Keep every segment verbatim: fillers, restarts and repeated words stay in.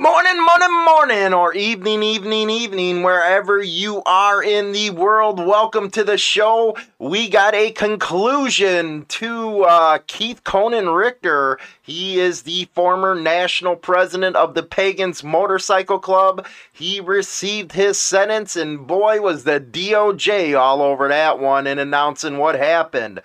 Morning, morning, morning, or evening, evening, evening, wherever you are in the world. Welcome to the show. We got a conclusion to uh, Keith Conan Richter. He is the former national president of the Pagans Motorcycle Club. He received his sentence, and boy, was the D O J all over that one in announcing what happened.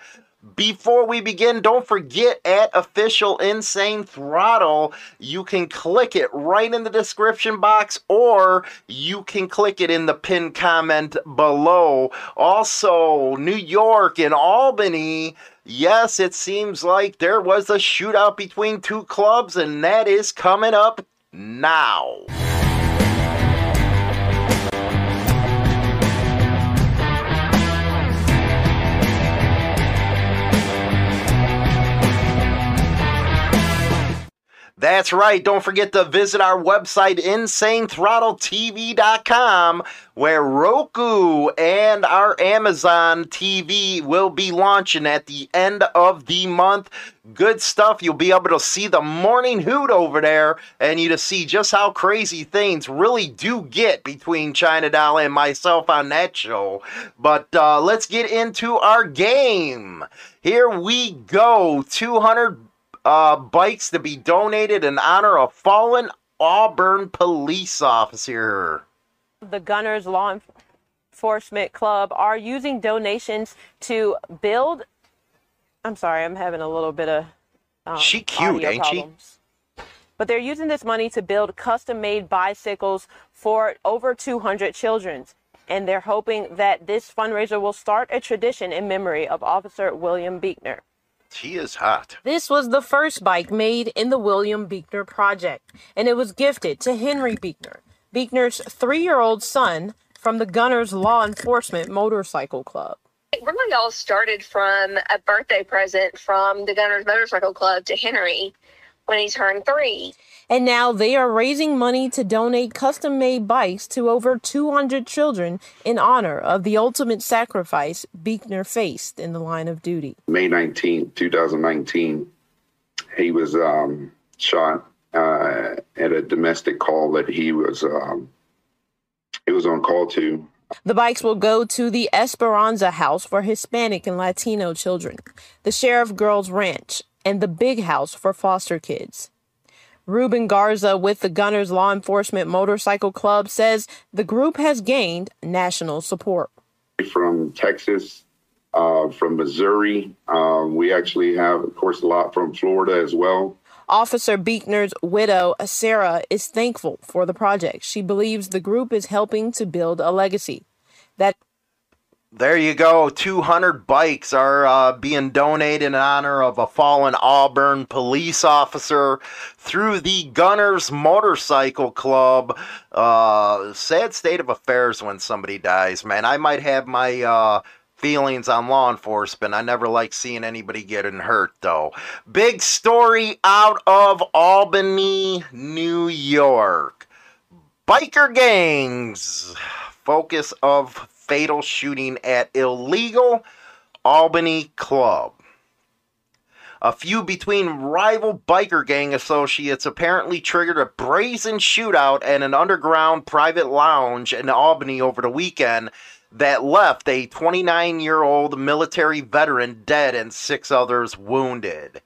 Before we begin, don't forget, at Official Insane Throttle, you can click it right in the description box, or you can click it in the pinned comment below. Also, New York and Albany, yes, it seems like there was a shootout between two clubs, and that is coming up now. That's right, don't forget to visit our website, Insane Throttle T V dot com, where Roku and our Amazon T V will be launching at the end of the month. Good stuff. You'll be able to see the Morning Hoot over there, and you to see just how crazy things really do get between China Doll and myself on that show. But uh, let's get into our game. Here we go, two hundred Uh, bikes to be donated in honor of fallen Auburn police officer. The Gunners Law Enforcement Club are using donations to build. I'm sorry, I'm having a little bit of um, she cute, ain't problems. She? But they're using this money to build custom-made bicycles for over two hundred children, and they're hoping that this fundraiser will start a tradition in memory of Officer William Buechner. He is hot. This was the first bike made in the William Buechner project, and it was gifted to Henry Buechner, Buechner's three-year-old son, from the Gunners Law Enforcement Motorcycle Club. It really all started from a birthday present from the Gunners Motorcycle Club to Henry when he turned three. And now they are raising money to donate custom-made bikes to over two hundred children in honor of the ultimate sacrifice Buechner faced in the line of duty. May nineteenth, twenty nineteen, he was um, shot uh, at a domestic call that he was, um, he was on call to. The bikes will go to the Esperanza House for Hispanic and Latino children, the Sheriff Girls Ranch, and the Big House for foster kids. Ruben Garza with the Gunners Law Enforcement Motorcycle Club says the group has gained national support. From Texas, uh, from Missouri, uh, we actually have, of course, a lot from Florida as well. Officer Buechner's widow, Sarah, is thankful for the project. She believes the group is helping to build a legacy. That. There you go. two hundred bikes are uh, being donated in honor of a fallen Auburn police officer through the Gunners Motorcycle Club. Uh, sad state of affairs when somebody dies, man. I might have my uh, feelings on law enforcement. I never like seeing anybody getting hurt, though. Big story out of Albany, New York. Biker gangs. Focus of fatal shooting at illegal Albany club. A feud between rival biker gang associates apparently triggered a brazen shootout at an underground private lounge in Albany over the weekend that left a twenty-nine-year-old military veteran dead and six others wounded.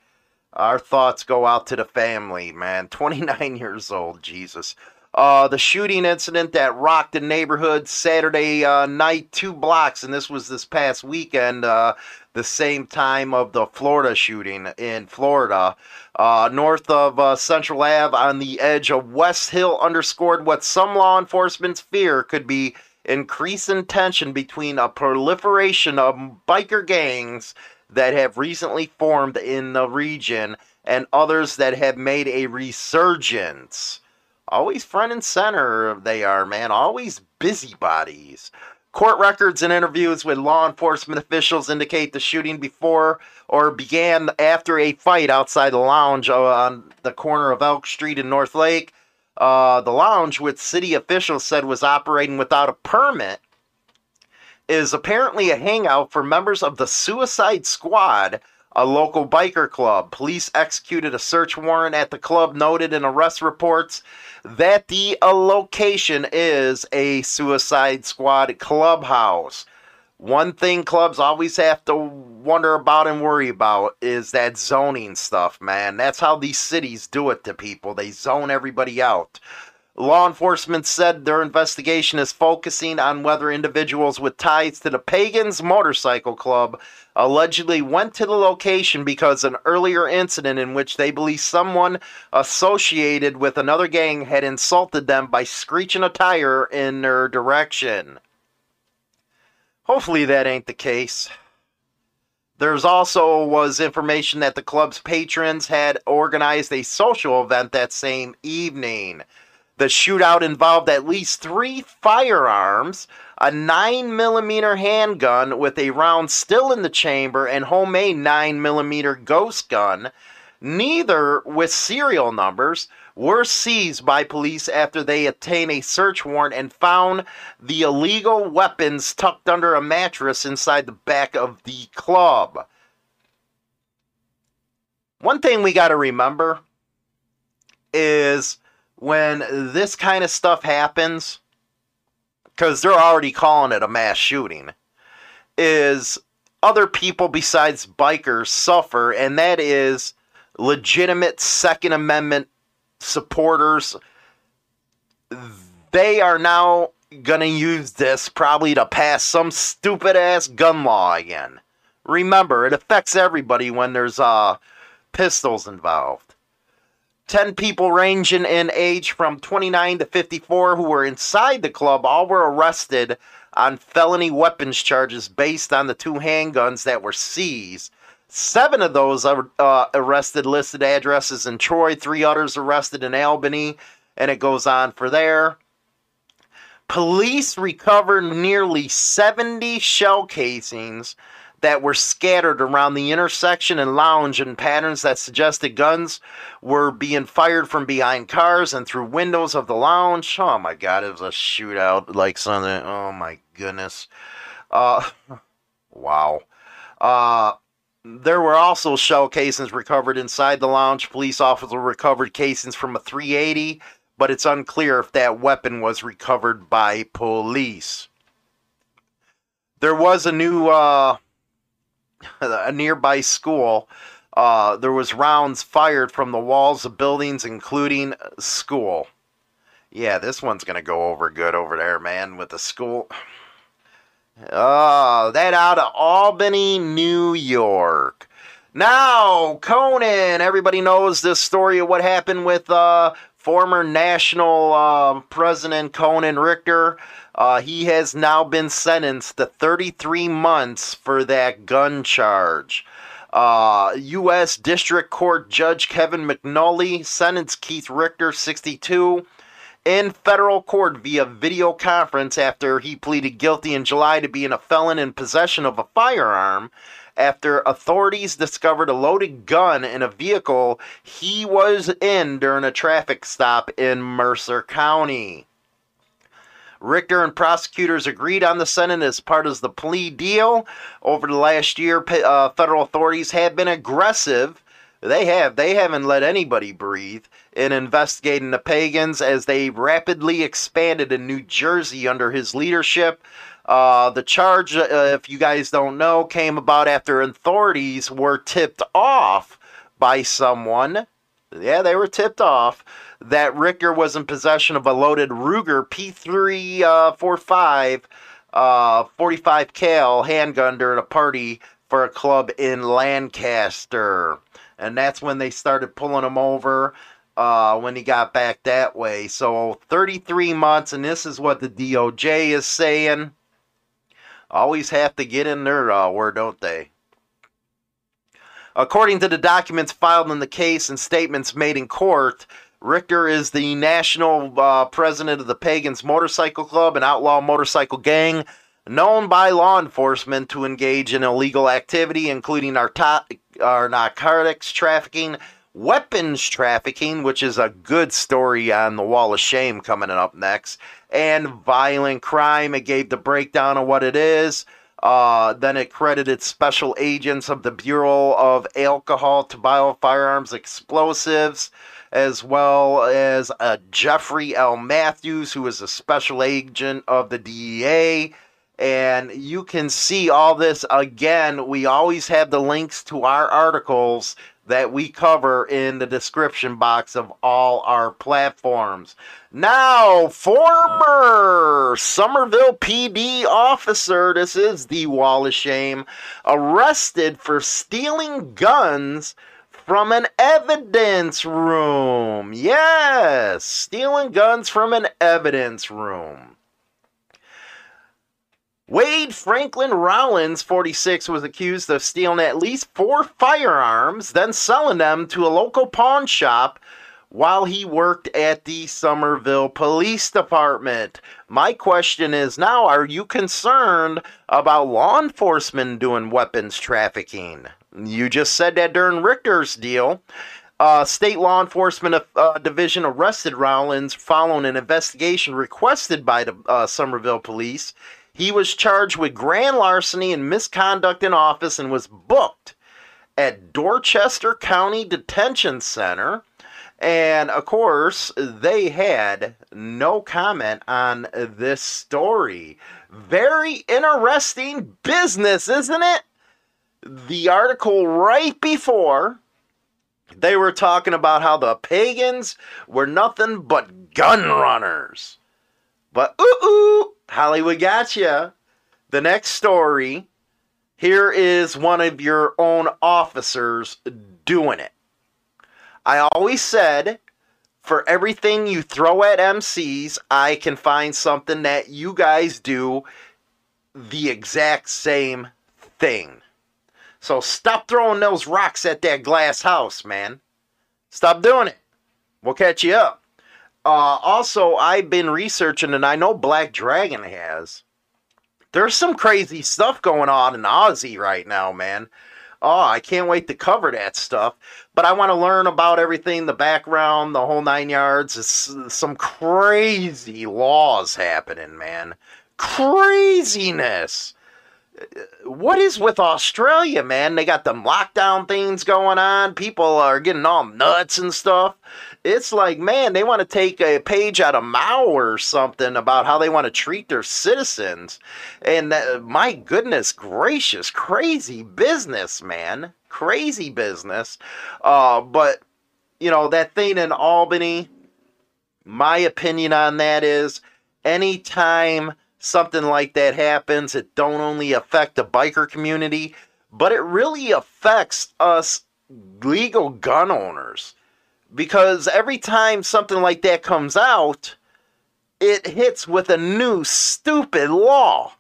Our thoughts go out to the family, man. twenty-nine years old, Jesus. Uh, the shooting incident that rocked the neighborhood Saturday uh, night, two blocks, and this was this past weekend, uh, the same time of the Florida shooting in Florida. Uh, north of uh, Central Avenue on the edge of West Hill underscored what some law enforcement's fear could be increasing tension between a proliferation of biker gangs that have recently formed in the region and others that have made a resurgence. Always front and center they are, man. Always busybodies. Court records and interviews with law enforcement officials indicate the shooting before or began after a fight outside the lounge on the corner of Elk Street in North Lake. Uh, the lounge, which city officials said was operating without a permit, is apparently a hangout for members of the Suicide Squad, a local biker club. Police executed a search warrant at the club, noted in arrest reports that the uh, location is a Suicide Squad clubhouse. One thing clubs always have to wonder about and worry about is that zoning stuff, man. That's how these cities do it to people. They zone everybody out. Law enforcement said their investigation is focusing on whether individuals with ties to the Pagans Motorcycle Club allegedly went to the location because an earlier incident in which they believe someone associated with another gang had insulted them by screeching a tire in their direction. Hopefully that ain't the case. There's also was information that the club's patrons had organized a social event that same evening. The shootout involved at least three firearms, a nine millimeter handgun with a round still in the chamber, and homemade nine millimeter ghost gun, neither with serial numbers, were seized by police after they obtained a search warrant and found the illegal weapons tucked under a mattress inside the back of the club. One thing we got to remember is, when this kind of stuff happens, because they're already calling it a mass shooting, is other people besides bikers suffer, and that is legitimate Second Amendment supporters. They are now going to use this probably to pass some stupid-ass gun law again. Remember, it affects everybody when there's uh, pistols involved. ten people ranging in age from twenty-nine to fifty-four who were inside the club all were arrested on felony weapons charges based on the two handguns that were seized. Seven of those are uh, arrested listed addresses in Troy, three others arrested in Albany, and it goes on for there. Police recovered nearly seventy shell casings that were scattered around the intersection and lounge in patterns that suggested guns were being fired from behind cars and through windows of the lounge. Oh my God, it was a shootout like something. Oh my goodness. Uh, wow. Uh, there were also shell casings recovered inside the lounge. Police officers recovered casings from a three eighty, but it's unclear if that weapon was recovered by police. There was a new... Uh, a nearby school, uh, there was rounds fired from the walls of buildings, including school. Yeah, this one's going to go over good over there, man, with the school. Oh, that out of Albany, New York. Now, Conan, everybody knows this story of what happened with uh, former national uh, president Conan Richter. Uh, he has now been sentenced to thirty-three months for that gun charge. Uh, U S District Court Judge Kevin McNally sentenced Keith Richter, sixty-two, in federal court via video conference after he pleaded guilty in July to being a felon in possession of a firearm after authorities discovered a loaded gun in a vehicle he was in during a traffic stop in Mercer County. Richter and prosecutors agreed on the sentence as part of the plea deal. Over the last year, uh, federal authorities have been aggressive. They have. They haven't let anybody breathe in investigating the Pagans as they rapidly expanded in New Jersey under his leadership. Uh, the charge, uh, if you guys don't know, came about after authorities were tipped off by someone, yeah, they were tipped off, that Richter was in possession of a loaded Ruger P three forty-five uh, forty-five cal handgun during a party for a club in Lancaster. And that's when they started pulling him over uh, when he got back that way. So thirty-three months, and this is what the D O J is saying. Always have to get in their uh, word, don't they? According to the documents filed in the case and statements made in court, Richter is the national uh, president of the Pagans Motorcycle Club, an outlaw motorcycle gang known by law enforcement to engage in illegal activity, including our top... Are narcotics trafficking, weapons trafficking, which is a good story on the Wall of Shame coming up next, and violent crime. It gave the breakdown of what it is. Uh, then it credited special agents of the Bureau of Alcohol, Tobacco, Firearms, Explosives, as well as uh, Jeffrey L. Matthews, who is a special agent of the D E A. And you can see all this again. We always have the links to our articles that we cover in the description box of all our platforms. Now, former Somerville P D officer, this is the Wall of Shame, arrested for stealing guns from an evidence room. Yes, stealing guns from an evidence room. Wade Franklin Rollins, forty-six, was accused of stealing at least four firearms, then selling them to a local pawn shop while he worked at the Somerville Police Department. My question is now, are you concerned about law enforcement doing weapons trafficking? You just said that during Richter's deal. Uh, state law enforcement uh, division arrested Rollins following an investigation requested by the uh, Somerville Police. He was charged with grand larceny and misconduct in office and was booked at Dorchester County Detention Center. And, of course, they had no comment on this story. Very interesting business, isn't it? The article right before, they were talking about how the Pagans were nothing but gun runners. But, ooh-ooh. Hollywood got you. The next story, here is one of your own officers doing it. I always said, for everything you throw at M Cs, I can find something that you guys do the exact same thing. So stop throwing those rocks at that glass house, man. Stop doing it. We'll catch you up. Uh, also, I've been researching, and I know Black Dragon has. There's some crazy stuff going on in Aussie right now, man. Oh, I can't wait to cover that stuff. But I want to learn about everything, the background, the whole nine yards. It's some crazy laws happening, man. Craziness. What is with Australia, man? They got them lockdown things going on. People are getting all nuts and stuff. It's like, man, they want to take a page out of Mao or something about how they want to treat their citizens. And that, my goodness gracious, crazy business, man. Crazy business. Uh, but, you know, that thing in Albany, my opinion on that is anytime something like that happens, it don't only affect the biker community, but it really affects us legal gun owners. Because every time something like that comes out, it hits with a new stupid law.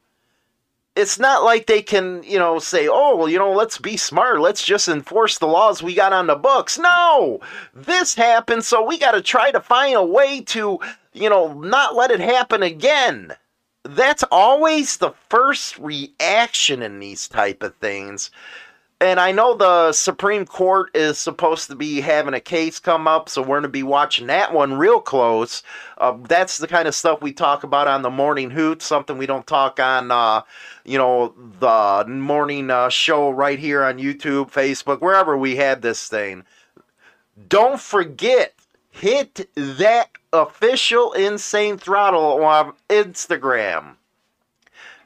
It's not like they can, you know, say, oh, well, you know, let's be smart. Let's just enforce the laws we got on the books. No, this happened, so we got to try to find a way to, you know, not let it happen again. That's always the first reaction in these type of things. And I know the Supreme Court is supposed to be having a case come up, so we're going to be watching that one real close. Uh, that's the kind of stuff we talk about on the Morning Hoot, something we don't talk on, uh, you know, the morning uh, show right here on YouTube, Facebook, wherever we have this thing. Don't forget, hit that Official Insane Throttle on Instagram.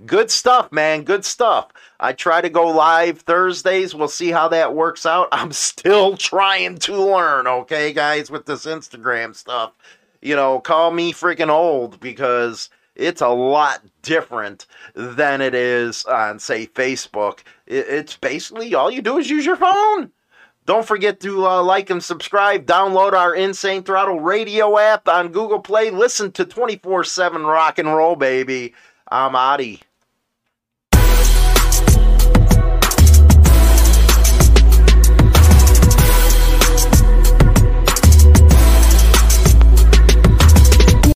Good stuff, man. Good stuff. I try to go live Thursdays. We'll see how that works out. I'm still trying to learn, okay, guys, with this Instagram stuff. You know, call me freaking old because it's a lot different than it is on, say, Facebook. It's basically all you do is use your phone. Don't forget to uh, like and subscribe. Download our Insane Throttle radio app on Google Play. Listen to twenty-four seven rock and roll, baby. I'm Adi.